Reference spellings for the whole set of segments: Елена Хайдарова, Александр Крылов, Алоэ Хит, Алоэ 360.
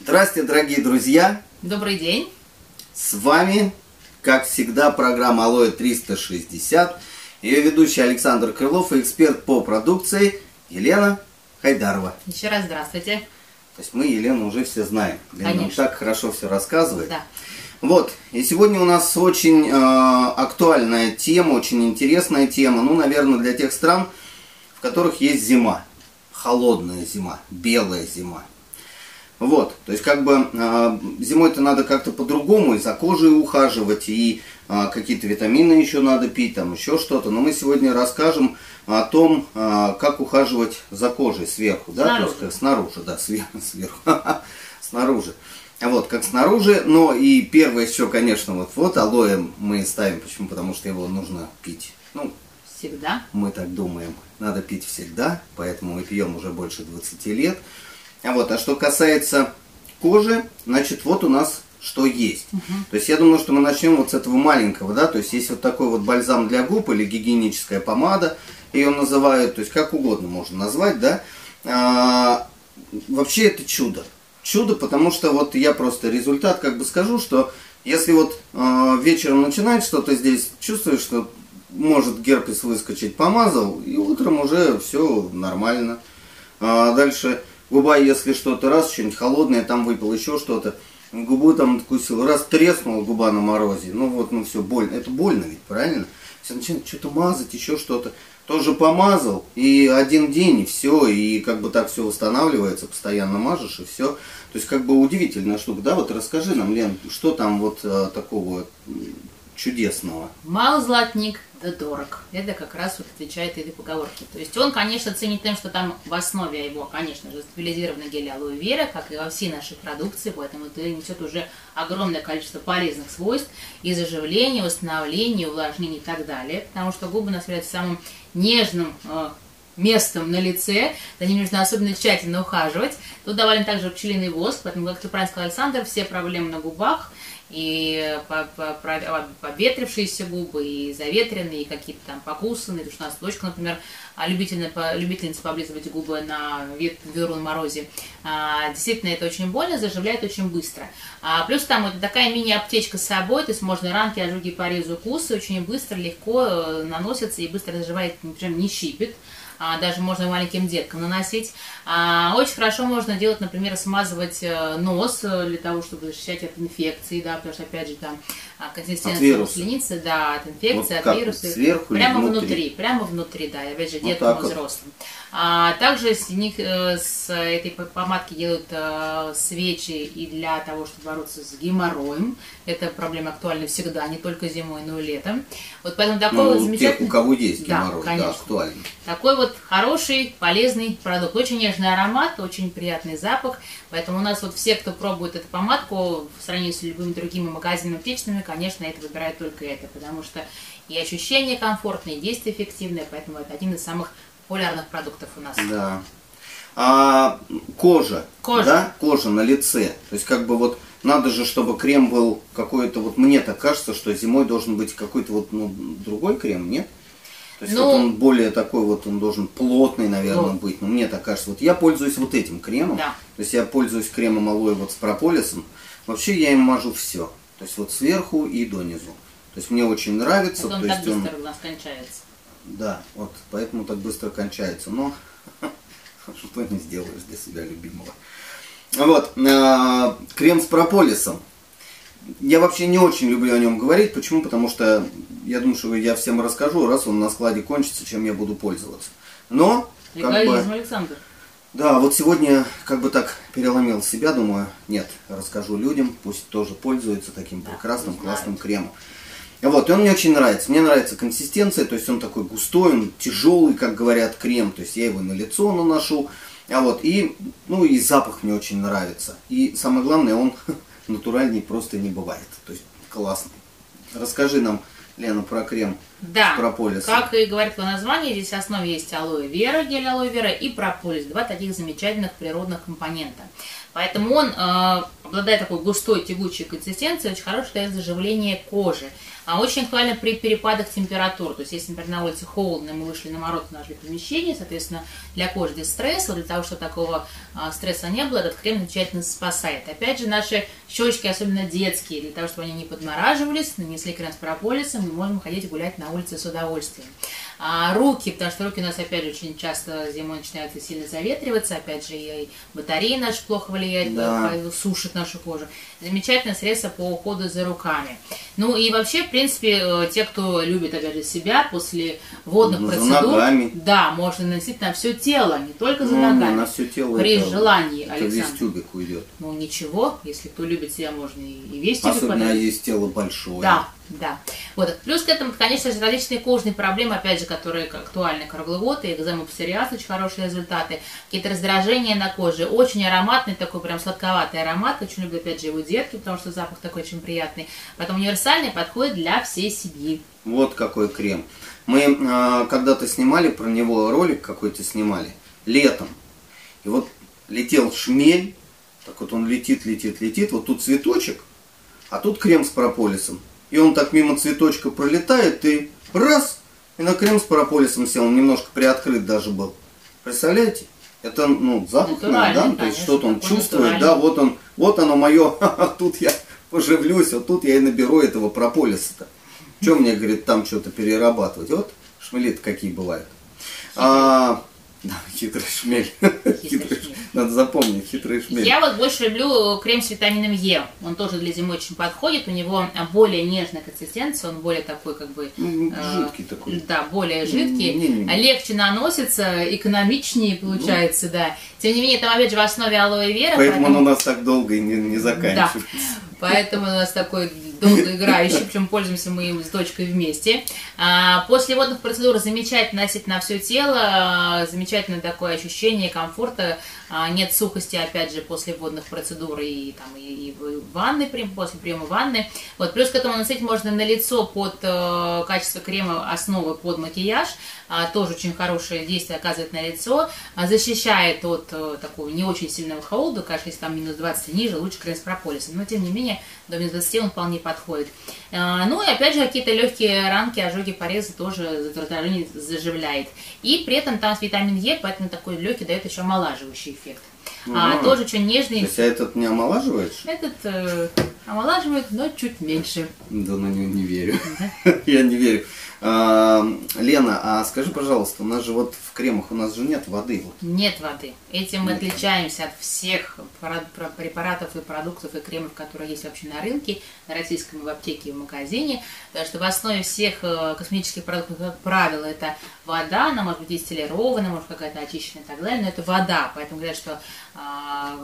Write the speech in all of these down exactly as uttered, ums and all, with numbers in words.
Здравствуйте, дорогие друзья! Добрый день! С вами, как всегда, программа Алоэ триста шестьдесят. Ее ведущий Александр Крылов и эксперт по продукции Елена Хайдарова. Еще раз здравствуйте! То есть мы Елену уже все знаем. Елена нам так хорошо все рассказывает. Да. Вот, и сегодня у нас очень э, актуальная тема, очень интересная тема. Ну, наверное, для тех стран, в которых есть зима. Холодная зима, белая зима. Вот, то есть как бы э, зимой-то надо как-то по-другому и за кожей ухаживать, и э, какие-то витамины еще надо пить, там еще что-то. Но мы сегодня расскажем о том, э, как ухаживать за кожей сверху, да, снаружи, то есть, снаружи да, сверху, сверху, снаружи. Вот, как снаружи, но и первое еще, конечно, вот, вот алоэ мы ставим, почему? Потому что его нужно пить, ну, всегда. Мы так думаем, надо пить всегда, поэтому мы пьем уже больше двадцати лет. А вот, а что касается кожи, значит, вот у нас что есть. Угу. То есть я думаю, что мы начнем вот с этого маленького, да, то есть есть вот такой вот бальзам для губ или гигиеническая помада, ее называют, то есть как угодно можно назвать, да. А, вообще это чудо. Чудо, потому что вот я просто результат как бы скажу, что если вот э, вечером начинает что-то здесь, чувствуешь, что может герпес выскочить, помазал, и утром уже все нормально. А дальше... Губа, если что-то раз, что-нибудь холодное, там выпил еще что-то, губу там откусил, раз треснула губа на морозе, ну вот, ну все, больно. Это больно ведь, правильно? Все начинает что-то мазать, еще что-то. Тоже помазал, и один день, и все, и как бы так все восстанавливается, постоянно мажешь, и все. То есть как бы удивительная штука, да? Вот расскажи нам, Лен, что там вот а, такого чудесного? Мал златник, да дорог. Это как раз вот отвечает этой поговорке. То есть он, конечно, ценит тем, что там в основе его, конечно же, стабилизированный гель алоэ вера, как и во всей нашей продукции, поэтому это несет уже огромное количество полезных свойств и заживления, восстановления, увлажнения и так далее, потому что губы у нас являются самым нежным э, местом на лице, за ним нужно особенно тщательно ухаживать. Тут добавлен также пчелиный воск, поэтому, как ты правильно сказал, Александр, все проблемы на губах, и поветрившиеся губы, и заветренные, и какие-то там покусанные, потому что у нас дочка, например, любительница поблизости губы на ветреном морозе, действительно это очень больно, заживляет очень быстро. Плюс там это такая мини-аптечка с собой, то есть можно ранки, ожоги, порезы, укусы, очень быстро, легко наносятся и быстро заживает, прям не щипит. Даже можно маленьким деткам наносить. Очень хорошо можно делать, например, смазывать нос для того, чтобы защищать от инфекции, да, потому что, опять же, там консистенция слизницы, да, от инфекции, вот от вируса. Сверху прямо внутри? внутри, прямо внутри, да, и опять же, деткам вот и взрослым. Вот. А, также с, них, с этой помадки делают а, свечи и для того, чтобы бороться с геморроем. Эта проблема актуальна всегда, не только зимой, но и летом. Вот поэтому такой ну, вот замечательный... Тех, у кого есть геморрой, да, конечно, да, актуальный. Такой вот хороший, полезный продукт. Очень нежный аромат, очень приятный запах. Поэтому у нас вот все, кто пробует эту помадку, в сравнении с любыми другими магазинами аптечными, конечно, это выбирают только это. Потому что и ощущение комфортное, и действие эффективное. Поэтому это один из самых популярных продуктов у нас. Да. А, кожа. Кожа. Да? Кожа на лице. То есть как бы вот надо же, чтобы крем был какой-то, вот мне так кажется, что зимой должен быть какой-то вот ну, другой крем, нет? То есть ну, вот он более такой вот, он должен плотный, наверное, ну, быть. Но мне так кажется, вот я пользуюсь вот этим кремом. Да. То есть я пользуюсь кремом алоэ вот с прополисом. Вообще я им мажу все. То есть вот сверху и донизу. То есть мне очень нравится. Вот он то так есть быстро он... у нас кончается. Да, вот, поэтому так быстро кончается. Но что не сделаешь для себя любимого. Вот, э, крем с прополисом. Я вообще не очень люблю о нем говорить. Почему? Потому что я думаю, что я всем расскажу, раз он на складе кончится, чем я буду пользоваться. Но... Легализм, Александр. Да, вот сегодня как бы так переломил себя, думаю, нет, расскажу людям, пусть тоже пользуются таким прекрасным, классным кремом. Вот, и он мне очень нравится. Мне нравится консистенция, то есть он такой густой, он тяжелый, как говорят, крем. То есть я его на лицо наношу. А вот, и, ну и запах мне очень нравится. И самое главное, он натуральней просто не бывает. То есть классный. Расскажи нам, Лена, про крем. Да, прополис. Как и говорит по названию, здесь в основе есть алоэ вера, гель алоэ вера и прополис. Два таких замечательных природных компонента. Поэтому он э, обладает такой густой тягучей консистенцией, очень хороший для заживления кожи. А очень актуально при перепадах температур. То есть, если, например, на улице холодно, мы вышли на мороз, нашли помещение, соответственно, для кожи здесь стресс. Для того, чтобы такого э, стресса не было, этот крем замечательно спасает. Опять же, наши щечки, особенно детские, для того, чтобы они не подмораживались, нанесли крем с прополисом, мы можем ходить гулять на улице с удовольствием. А руки, потому что руки у нас, опять же, очень часто зимой начинают сильно заветриваться. Опять же, и батареи наши плохо влияют, да, сушит нашу кожу. Замечательное средство по уходу за руками. Ну и вообще, в принципе, те, кто любит, опять же, себя после водных за процедур, ногами. Да, можно наносить на все тело, не только за ну, ногами. На все тело при это, желании, это Александр. Весь тюбик уйдет. Ну ничего, если кто любит себя, можно и весь тюбик. Особенно есть тело большое. Да, да. Вот. Плюс к этому, конечно же, различные кожные проблемы, опять же, которые актуальны круглый год, и экзема псориаз, очень хорошие результаты, какие-то раздражения на коже, очень ароматный, такой прям сладковатый аромат, очень люблю, опять же, его детки, потому что запах такой очень приятный, поэтому универсальный, подходит для всей семьи. Вот какой крем. Мы э, когда-то снимали про него ролик какой-то, снимали, летом, и вот летел шмель, так вот он летит, летит, летит, вот тут цветочек, а тут крем с прополисом, и он так мимо цветочка пролетает, и раз, и на крем с прополисом сел, он немножко приоткрыт даже был. Представляете? Это, ну, запах, да? Конечно, то есть что-то он чувствует, да, вот он, вот оно мое, тут я поживлюсь, вот тут я и наберу этого прополиса-то. Че мне, говорит, там что-то перерабатывать? Вот шмели-то какие бывают. Да, хитрый шмель. Хитрый хитрый шмель. Надо запомнить, хитрый шмель. Я вот больше люблю крем с витамином Е. Он тоже для зимы очень подходит. У него более нежная консистенция, он более такой, как бы... Жидкий э, такой. Да, более жидкий. Не, не, не. Легче наносится, экономичнее получается, ну, да. Тем не менее, там опять же в основе алоэ вера. Поэтому, поэтому... он у нас так долго и не, не заканчивается. Да. Поэтому у нас такой долгоиграющий, причем пользуемся мы им с дочкой вместе. После водных процедур замечательно носить на все тело, замечательное такое ощущение комфорта, нет сухости, опять же, после водных процедур и, там, и ванны, после приема ванны. Вот, плюс к этому наносить можно на лицо под качество крема основы под макияж, тоже очень хорошее действие оказывает на лицо, защищает от такого не очень сильного холода, конечно, если там минус двадцать и ниже, лучше крем с прополисом, но тем не менее до минус двадцати он вполне подходит. Ну и опять же какие-то легкие ранки, ожоги, порезы тоже раздражение заживляет. И при этом там витамин Е, поэтому такой легкий дает еще омолаживающий эффект. А, а, тоже очень нежный. То есть, а этот не омолаживаешь? Этот э, омолаживает, но чуть меньше. Да, на него не верю. Я не верю. А, Лена, а скажи, пожалуйста, у нас же вот в кремах у нас же нет воды. Вот. Нет воды. Этим мы отличаемся от всех препаратов и продуктов и кремов, которые есть вообще на рынке, на российском, в аптеке и в магазине. Потому что в основе всех косметических продуктов, как правило, это вода. Она может быть дистиллированная, может какая-то очищенная и так далее, но это вода. Поэтому говорят, что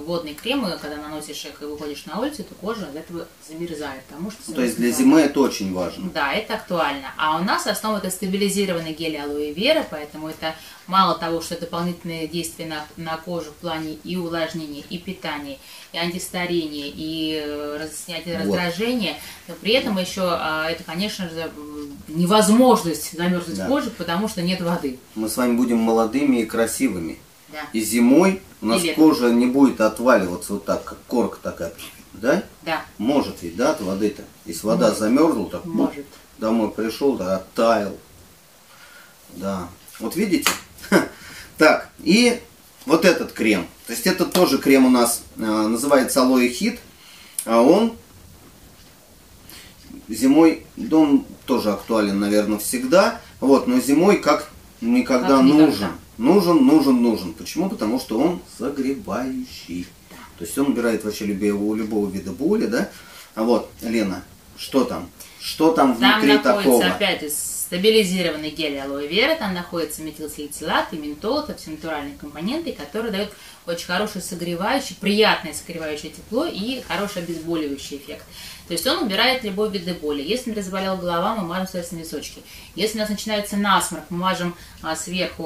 водные кремы, когда наносишь их и выходишь на улицу, то кожа от этого замерзает. Потому что то есть для зимы это очень важно. Да, это актуально. А у нас основа это стабилизированный гель алоэ вера, поэтому это мало того, что дополнительные действия на, на кожу в плане и увлажнения, и питания, и антистарения, и снятия вот. раздражения, но при этом еще это, конечно же, невозможность замерзнуть да. кожи, потому что нет воды. Мы с вами будем молодыми и красивыми. Да. И зимой у нас кожа не будет отваливаться вот так, как корка такая, да? Да. Может ведь, да, от воды-то? Если вода Может. замерзла, так Может. домой пришел, да, оттаял. Да. Вот видите? Так, и вот этот крем. То есть это тоже крем у нас называется алоэ хит. А он зимой, да, он тоже актуален, наверное, всегда. Вот, но зимой как никогда как нужен. Никогда. Нужен, нужен, нужен. Почему? Потому что он согревающий. Да. То есть он убирает вообще любого, любого вида боли, да? А вот, Лена, что там? Что там, там внутри такого? Там находится опять стабилизированный гель алоэ вера, там находится метилсалицилат и ментол, это все натуральные компоненты, которые дают очень хороший согревающий, приятное согревающее тепло и хороший обезболивающий эффект. То есть он убирает любой вид боли. Если, например, заболела голова, мы мажем средства височки. Если у нас начинается насморк, мы мажем а, сверху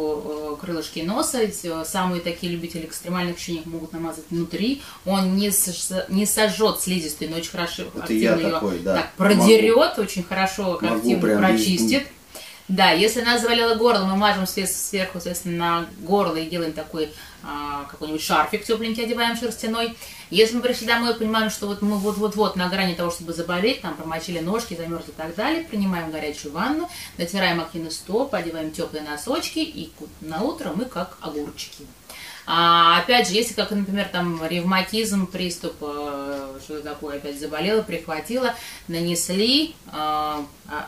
а, крылышки носа. Ведь, а, самые такие любители экстремальных ощущений могут намазать внутри. Он не, не сожжет слизистую, но очень хорошо активно ее такой, да, так, продерет, могу. очень хорошо активно прочистит. Да, если нас завалило горло, мы мажем сверху, соответственно, на горло и делаем такой а, какой-нибудь шарфик тепленький, одеваем шерстяной. Если мы пришли домой и понимаем, что вот мы вот-вот-вот на грани того, чтобы заболеть, там промочили ножки, замерзли и так далее, принимаем горячую ванну, натираем активно стоп, одеваем теплые носочки, и на утро мы как огурчики. А, опять же, если, как, например, там ревматизм, приступ, э, что такое, опять заболела, прихватила, нанесли, э,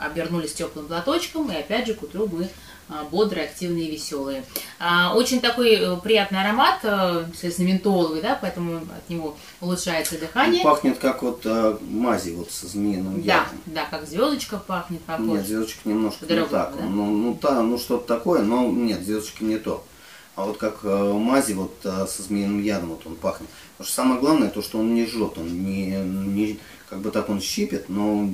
обернулись теплым платочком, и опять же к утру мы э, бодрые, активные и веселые. А, очень такой э, приятный аромат, э, соответственно, ментоловый, да, поэтому от него улучшается дыхание. Ну, пахнет как вот э, мази вот со змеиным ядом. Да, да, как звездочка пахнет. Похоже. Нет, звездочка немножко не так, да? ну, ну, та, ну что-то такое, но нет, звездочка не то. А вот как мази вот со змеиным ядом вот он пахнет. Потому что самое главное то, что он не жжет, он не, не как бы так он щипет, но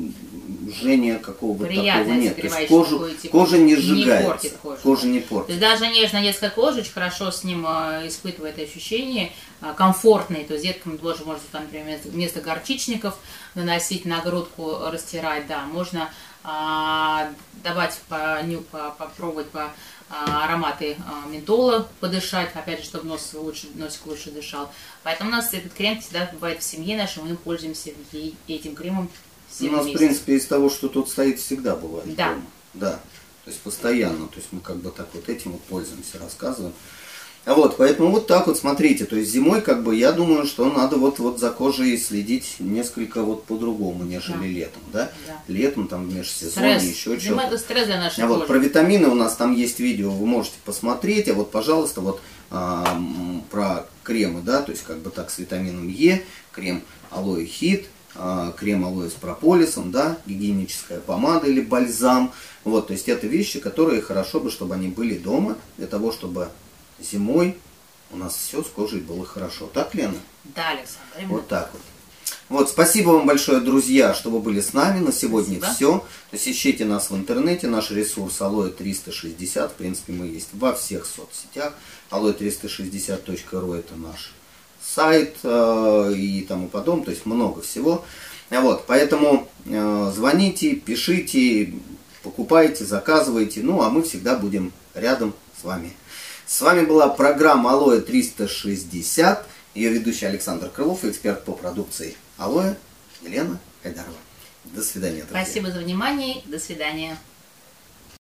жжения какого-то такого нет. То есть кожу, такой, типа, кожа не сжигается, не кожу. кожа не портит. То есть даже нежная детская кожа очень хорошо с ним испытывает ощущение комфортное. То есть деткам тоже можно, там, например, вместо горчичников наносить на грудку, растирать, да, можно а, давать по, ню, по, попробовать по ароматы ментола подышать, опять же, чтобы нос лучше, носик лучше дышал. Поэтому у нас этот крем всегда бывает в семье нашей, мы пользуемся этим кремом. У нас, в принципе, из того, что тут стоит, всегда бывает. Да. Дома. Да. То есть постоянно. То есть мы как бы так вот этим вот пользуемся, рассказываем. А вот, поэтому вот так вот, смотрите, то есть зимой, как бы, я думаю, что надо вот, вот за кожей следить несколько вот по-другому, нежели да. летом, да? да? Летом, там, в межсезонье, еще что-то. Это стресс для нашей а кожи. Вот про витамины у нас там есть видео, вы можете посмотреть, а вот, пожалуйста, вот а, про кремы, да, то есть, как бы так, с витамином Е, крем Алоэ Хит, крем алоэ с прополисом, да, гигиеническая помада или бальзам, вот, то есть, это вещи, которые хорошо бы, чтобы они были дома, для того, чтобы... Зимой у нас все с кожей было хорошо. Так, Лена? Да, Александр. Именно. Вот так вот. Вот, спасибо вам большое, друзья, что вы были с нами. На сегодня спасибо. Все. То есть ищите нас в интернете. Наш ресурс Алоэ триста шестьдесят. В принципе, мы есть во всех соцсетях. алоэ триста шестьдесят точка ру это наш сайт э, и тому подобное. То есть много всего. Вот, поэтому э, звоните, пишите, покупайте, заказывайте. Ну, а мы всегда будем рядом с вами. С вами была программа Алоэ триста шестьдесят, ее ведущий Александр Крылов, эксперт по продукции Алоэ Елена Хайдарова. До свидания, друзья. Спасибо за внимание, до свидания.